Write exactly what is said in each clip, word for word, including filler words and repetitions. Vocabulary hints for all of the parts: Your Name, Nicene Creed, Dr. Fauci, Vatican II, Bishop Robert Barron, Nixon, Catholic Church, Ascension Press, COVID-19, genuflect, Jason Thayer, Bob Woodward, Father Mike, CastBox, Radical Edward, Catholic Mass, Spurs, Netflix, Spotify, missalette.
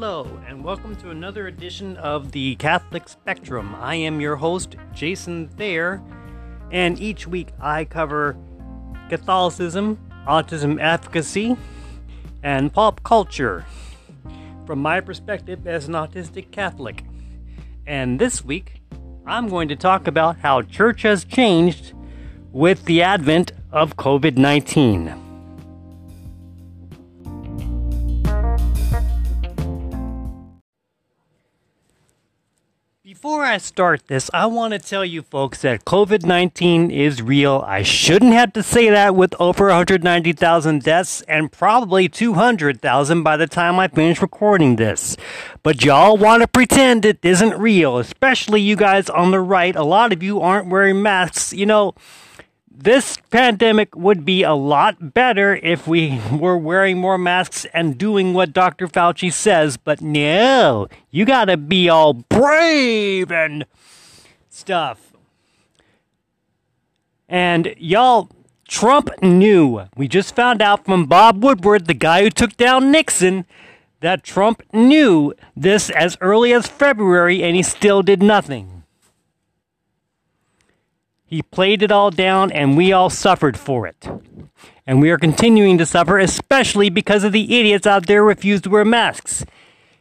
Hello, and welcome to another edition of the Catholic Spectrum. I am your host, Jason Thayer, and each week I cover Catholicism, autism advocacy, and pop culture from my perspective as an autistic Catholic. And this week, I'm going to talk about how church has changed with the advent of covid nineteen. Before I start this, I want to tell you folks that covid nineteen is real. I shouldn't have to say that with over one hundred ninety thousand deaths and probably two hundred thousand by the time I finish recording this. But y'all want to pretend it isn't real, especially you guys on the right. A lot of you aren't wearing masks. You know, this pandemic would be a lot better if we were wearing more masks and doing what Doctor Fauci says. But no, you gotta be all brave and stuff. And y'all, Trump knew. We just found out from Bob Woodward, the guy who took down Nixon, that Trump knew this as early as February, and he still did nothing. He played it all down, and we all suffered for it. And we are continuing to suffer, especially because of the idiots out there who refuse to wear masks.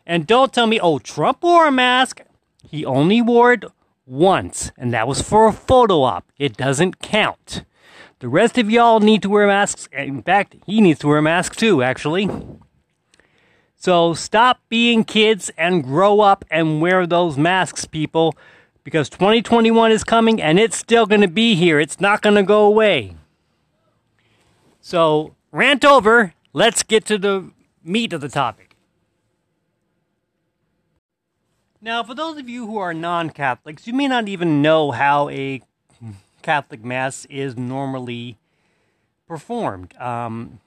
And don't tell me, oh, Trump wore a mask. He only wore it once, and that was for a photo op. It doesn't count. The rest of y'all need to wear masks. In fact, he needs to wear a mask too, actually. So stop being kids and grow up and wear those masks, people. Because twenty twenty-one is coming, and it's still going to be here. It's not going to go away. So, rant over. Let's get to the meat of the topic. Now, for those of you who are non-Catholics, you may not even know how a Catholic Mass is normally performed. Um,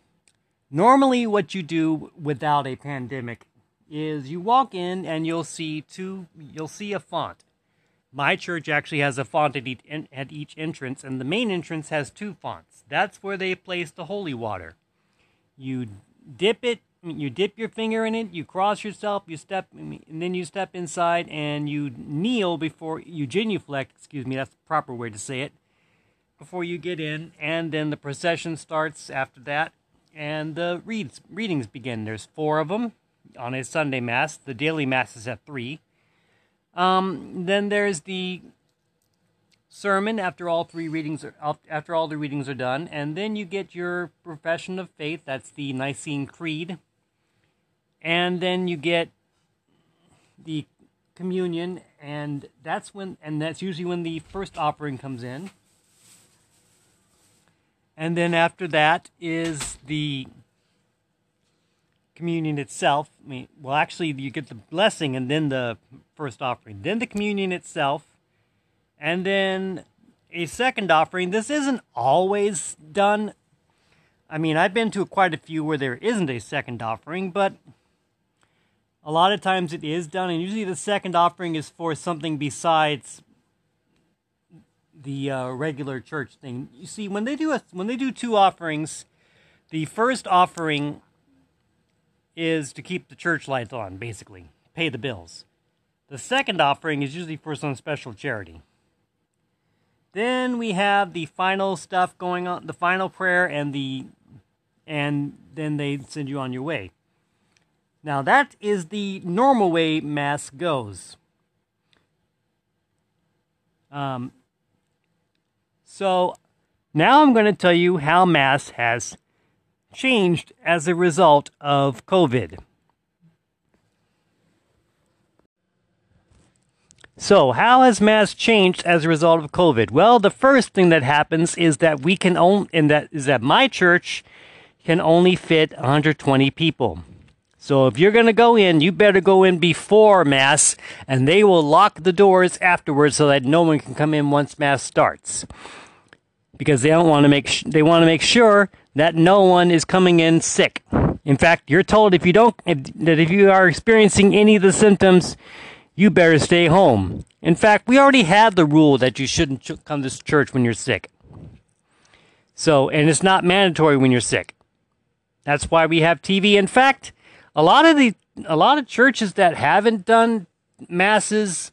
normally, what you do without a pandemic is you walk in, and you'll see two. You'll see a font. My church actually has a font at each, at each entrance, and the main entrance has two fonts. That's where they place the holy water. You dip it, you dip your finger in it, you cross yourself, you step, and then you step inside, and you kneel before, you genuflect, excuse me, that's the proper way to say it, before you get in, and then the procession starts after that, and the reads, readings begin. There's four of them on a Sunday Mass. The daily Mass is at three. Um, then there's the sermon after all three readings are, after all the readings are done, and then you get your profession of faith. That's the Nicene Creed, and then you get the communion, and that's when and that's usually when the first offering comes in. And then after that is the communion itself. I mean, well, actually, you get the blessing and then the first offering, then the communion itself, and then a second offering. This isn't always done. I mean, I've been to quite a few where there isn't a second offering, but a lot of times it is done, and usually the second offering is for something besides the uh, regular church thing. You see, when they do a, when they do two offerings, the first offering is to keep the church lights on, basically. Pay the bills. The second offering is usually for some special charity. Then we have the final stuff going on, the final prayer, and the and then they send you on your way. Now that is the normal way Mass goes. Um, so now I'm going to tell you how Mass has changed as a result of COVID. So, how has Mass changed as a result of COVID? Well, the first thing that happens is that we can only, and that is that my church can only fit one hundred twenty people. So, if you're going to go in, you better go in before Mass, and they will lock the doors afterwards so that no one can come in once Mass starts, because they don't want to make sh- they want to make sure that no one is coming in sick. In fact, you're told if you don't, if, that if you are experiencing any of the symptoms, you better stay home. In fact, we already have the rule that you shouldn't ch- come to church when you're sick. So, and it's not mandatory when you're sick. That's why we have T V. In fact, a lot of the a lot of churches that haven't done masses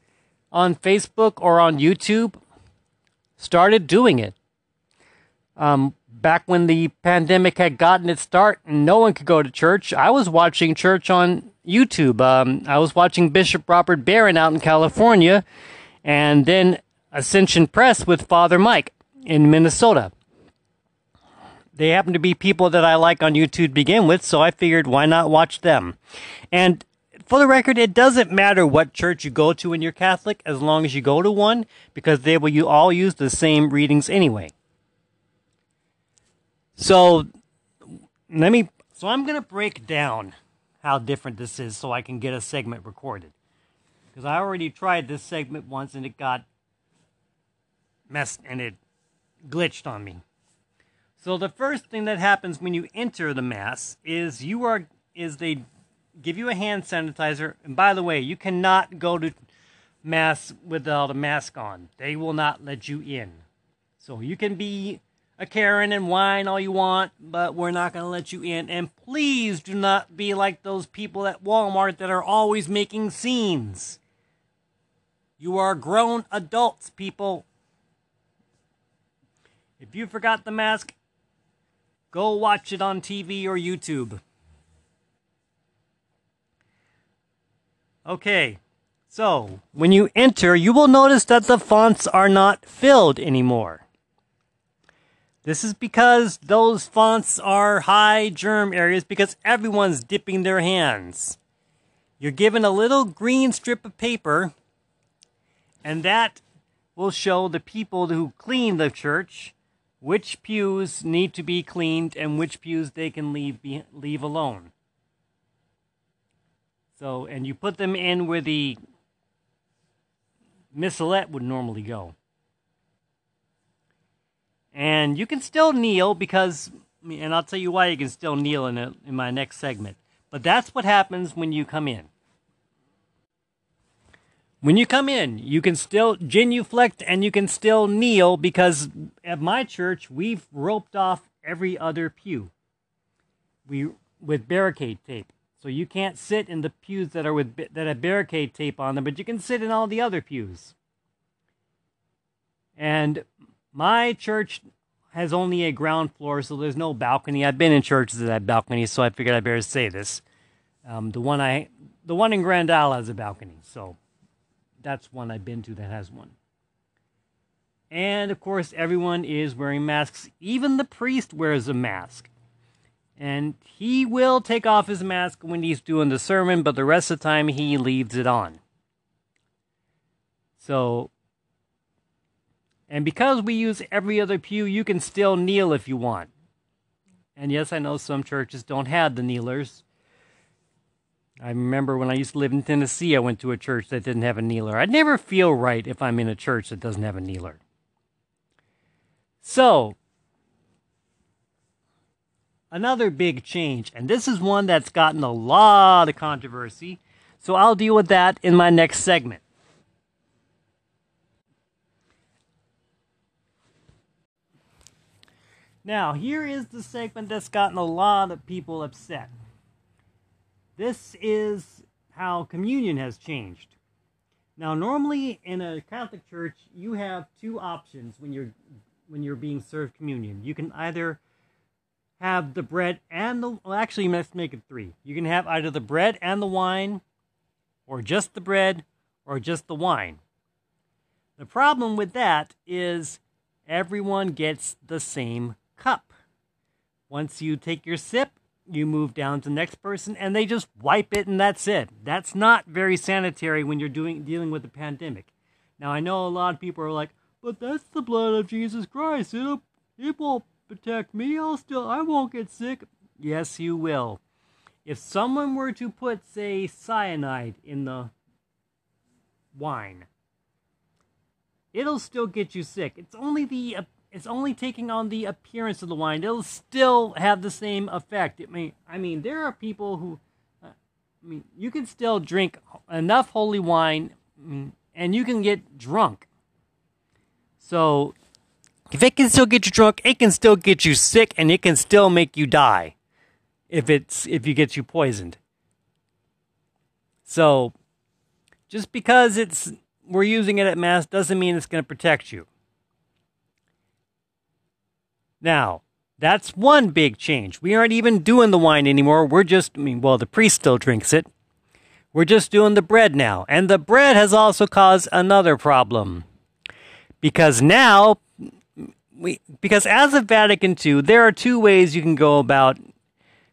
on Facebook or on YouTube started doing it. Um, back when the pandemic had gotten its start and no one could go to church, I was watching church on YouTube. Um, I was watching Bishop Robert Barron out in California, and then Ascension Press with Father Mike in Minnesota. They happen to be people that I like on YouTube to begin with, so I figured why not watch them. And for the record, it doesn't matter what church you go to when you're Catholic, as long as you go to one, because they will you all use the same readings anyway. So let me. So I'm going to break down how different this is, so I can get a segment recorded, because I already tried this segment once and it got messed and it glitched on me. So the first thing that happens when you enter the Mass is you are is they give you a hand sanitizer. And by the way, you cannot go to Mass without a mask on. They will not let you in. So you can be a Karen and whine all you want, but we're not going to let you in. And please do not be like those people at Walmart that are always making scenes. You are grown adults, people. If you forgot the mask, go watch it on T V or YouTube. Okay, so when you enter, you will notice that the fonts are not filled anymore. This is because those fonts are high germ areas because everyone's dipping their hands. You're given a little green strip of paper, and that will show the people who clean the church which pews need to be cleaned and which pews they can leave be, leave alone. So, and you put them in where the missalette would normally go. And you can still kneel because, and I'll tell you why you can still kneel in, a, in my next segment. But that's what happens when you come in. When you come in, you can still genuflect and you can still kneel because at my church, we've roped off every other pew we with barricade tape. So you can't sit in the pews that are with that have barricade tape on them, but you can sit in all the other pews. And my church has only a ground floor, so there's no balcony. I've been in churches that have balconies, so I figured I better say this. Um, the one I, the one in Grand Isle has a balcony, so that's one I've been to that has one. And, of course, everyone is wearing masks. Even the priest wears a mask. And he will take off his mask when he's doing the sermon, but the rest of the time he leaves it on. So, and because we use every other pew, you can still kneel if you want. And yes, I know some churches don't have the kneelers. I remember when I used to live in Tennessee, I went to a church that didn't have a kneeler. I never feel right if I'm in a church that doesn't have a kneeler. So, another big change, and this is one that's gotten a lot of controversy, so I'll deal with that in my next segment. Now, here is the segment that's gotten a lot of people upset. This is how communion has changed. Now, normally in a Catholic church, you have two options when you're when you're being served communion. You can either have the bread and the... Well, actually, let's make it three. You can have either the bread and the wine, or just the bread, or just the wine. The problem with that is everyone gets the same cup. Once you take your sip, you move down to the next person, and they just wipe it, and that's it. That's not very sanitary when you're doing dealing with a pandemic. Now, I know a lot of people are like, but that's the blood of Jesus Christ. It'll, it won't protect me. I'll still, I won't get sick. Yes, you will. If someone were to put, say, cyanide in the wine, it'll still get you sick. It's only the... It's only taking on the appearance of the wine. It'll still have the same effect. It may, I mean, there are people who... Uh, I mean, you can still drink enough holy wine and you can get drunk. So, if it can still get you drunk, it can still get you sick and it can still make you die if it's if you get you poisoned. So just because it's we're using it at Mass doesn't mean it's going to protect you. Now, that's one big change. We aren't even doing the wine anymore. We're just, I mean, well, the priest still drinks it. We're just doing the bread now. And the bread has also caused another problem. Because now, we because as of Vatican Two, there are two ways you can go about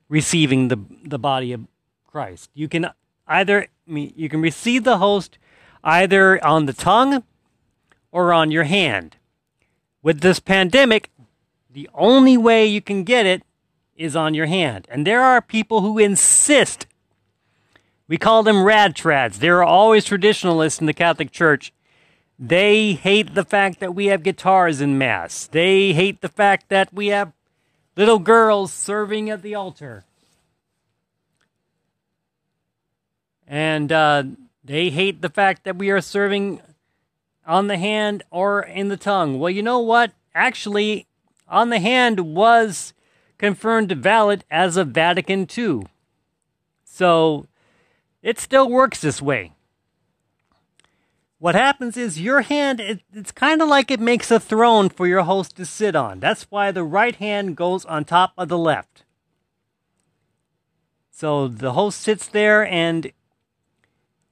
receiving the the body of Christ. You can either, I mean, you can receive the host either on the tongue or on your hand. With this pandemic, the only way you can get it is on your hand. And there are people who insist. We call them rad trads. There are always traditionalists in the Catholic Church. They hate the fact that we have guitars in Mass. They hate the fact that we have little girls serving at the altar. And uh, they hate the fact that we are serving on the hand or in the tongue. Well, you know what? Actually, on the hand was confirmed valid as of Vatican Two. So it still works this way. What happens is your hand, it, it's kind of like it makes a throne for your host to sit on. That's why the right hand goes on top of the left. So the host sits there and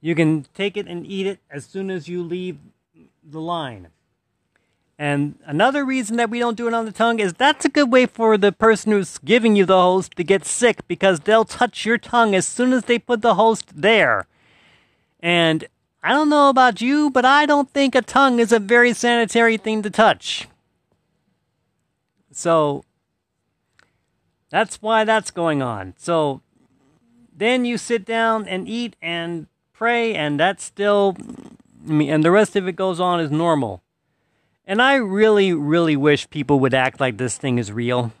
you can take it and eat it as soon as you leave the line. And another reason that we don't do it on the tongue is that's a good way for the person who's giving you the host to get sick, because they'll touch your tongue as soon as they put the host there. And I don't know about you, but I don't think a tongue is a very sanitary thing to touch. So that's why that's going on. So then you sit down and eat and pray, and that's still, I mean, and the rest of it goes on as normal. And I really, really wish people would act like this thing is real.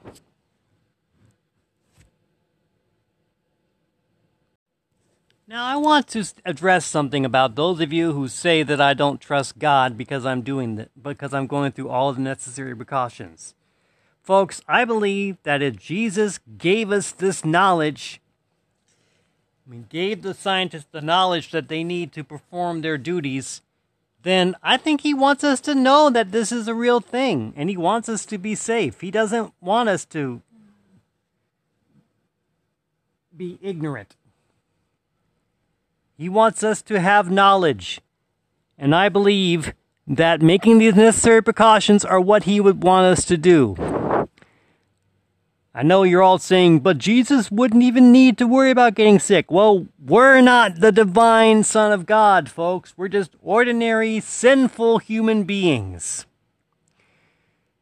Now, I want to address something about those of you who say that I don't trust God because I'm doing that, because I'm going through all the necessary precautions. Folks, I believe that if Jesus gave us this knowledge, I mean, gave the scientists the knowledge that they need to perform their duties, then I think he wants us to know that this is a real thing, and he wants us to be safe. He doesn't want us to be ignorant. He wants us to have knowledge, and I believe that making these necessary precautions are what he would want us to do. I know you're all saying, but Jesus wouldn't even need to worry about getting sick. Well, we're not the divine Son of God, folks. We're just ordinary, sinful human beings.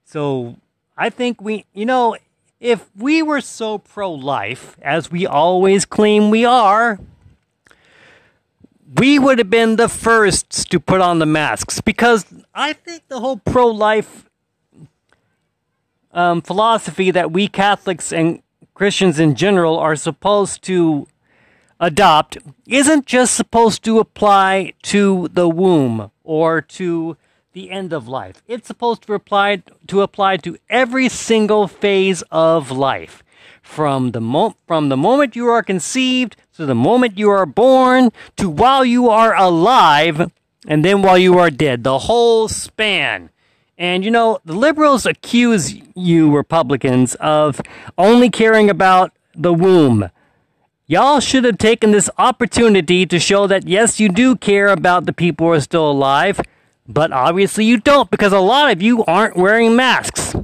So I think we, you know, if we were so pro-life, as we always claim we are, we would have been the first to put on the masks. Because I think the whole pro-life Um, philosophy that we Catholics and Christians in general are supposed to adopt isn't just supposed to apply to the womb or to the end of life. It's supposed to apply to apply to every single phase of life, from the mo- from the moment you are conceived to the moment you are born to while you are alive, and then while you are dead. The whole span. And, you know, the liberals accuse you Republicans of only caring about the womb. Y'all should have taken this opportunity to show that, yes, you do care about the people who are still alive, but obviously you don't, because a lot of you aren't wearing masks.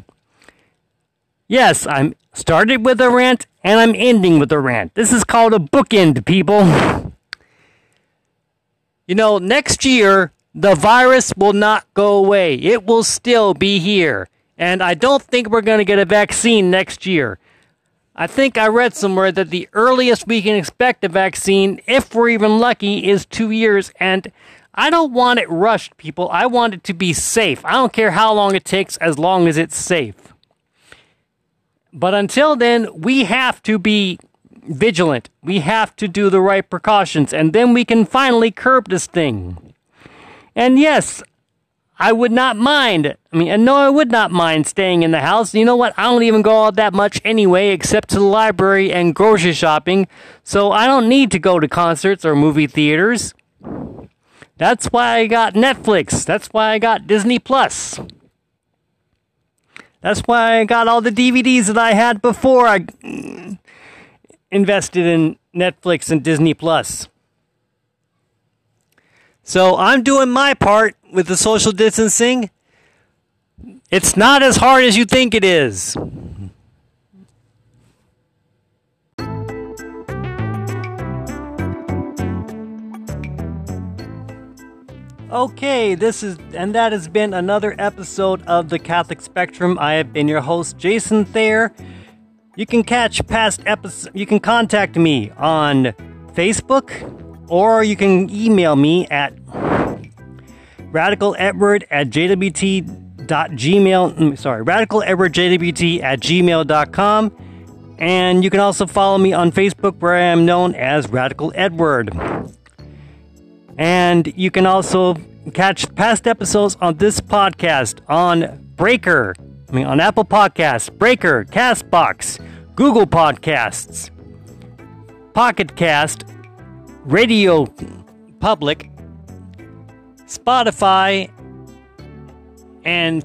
Yes, I'm started with a rant, and I'm ending with a rant. This is called a bookend, people. You know, next year, the virus will not go away. It will still be here. And I don't think we're going to get a vaccine next year. I think I read somewhere that the earliest we can expect a vaccine, if we're even lucky, is two years. And I don't want it rushed, people. I want it to be safe. I don't care how long it takes, as long as it's safe. But until then, we have to be vigilant. We have to do the right precautions. And then we can finally curb this thing. And yes, I would not mind. I mean, and no, I would not mind staying in the house. You know what? I don't even go out that much anyway, except to the library and grocery shopping. So I don't need to go to concerts or movie theaters. That's why I got Netflix. That's why I got Disney Plus. That's why I got all the D V Ds that I had before I invested in Netflix and Disney Plus. So I'm doing my part with the social distancing. It's not as hard as you think it is. Okay, this is, and that has been another episode of the Catholic Spectrum. I have been your host, Jason Thayer. You can catch past episodes, you can contact me on Facebook, or you can email me at radical edward at j w t dot gmail, sorry, radical edward j w t at gmail dot com. And you can also follow me on Facebook, where I am known as Radical Edward. And you can also catch past episodes on this podcast on Breaker, I mean on Apple Podcasts, Breaker, CastBox, Google Podcasts, Pocket Cast, Radio Public, Spotify, and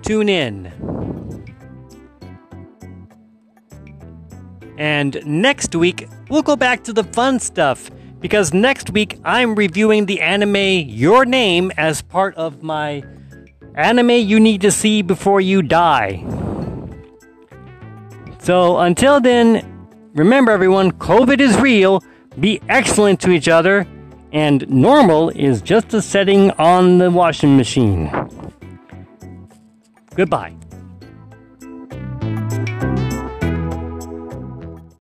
TuneIn. And next week, we'll go back to the fun stuff. Because next week, I'm reviewing the anime Your Name as part of my anime you need to see before you die. So until then, remember everyone, COVID is real, be excellent to each other, and normal is just a setting on the washing machine. Goodbye.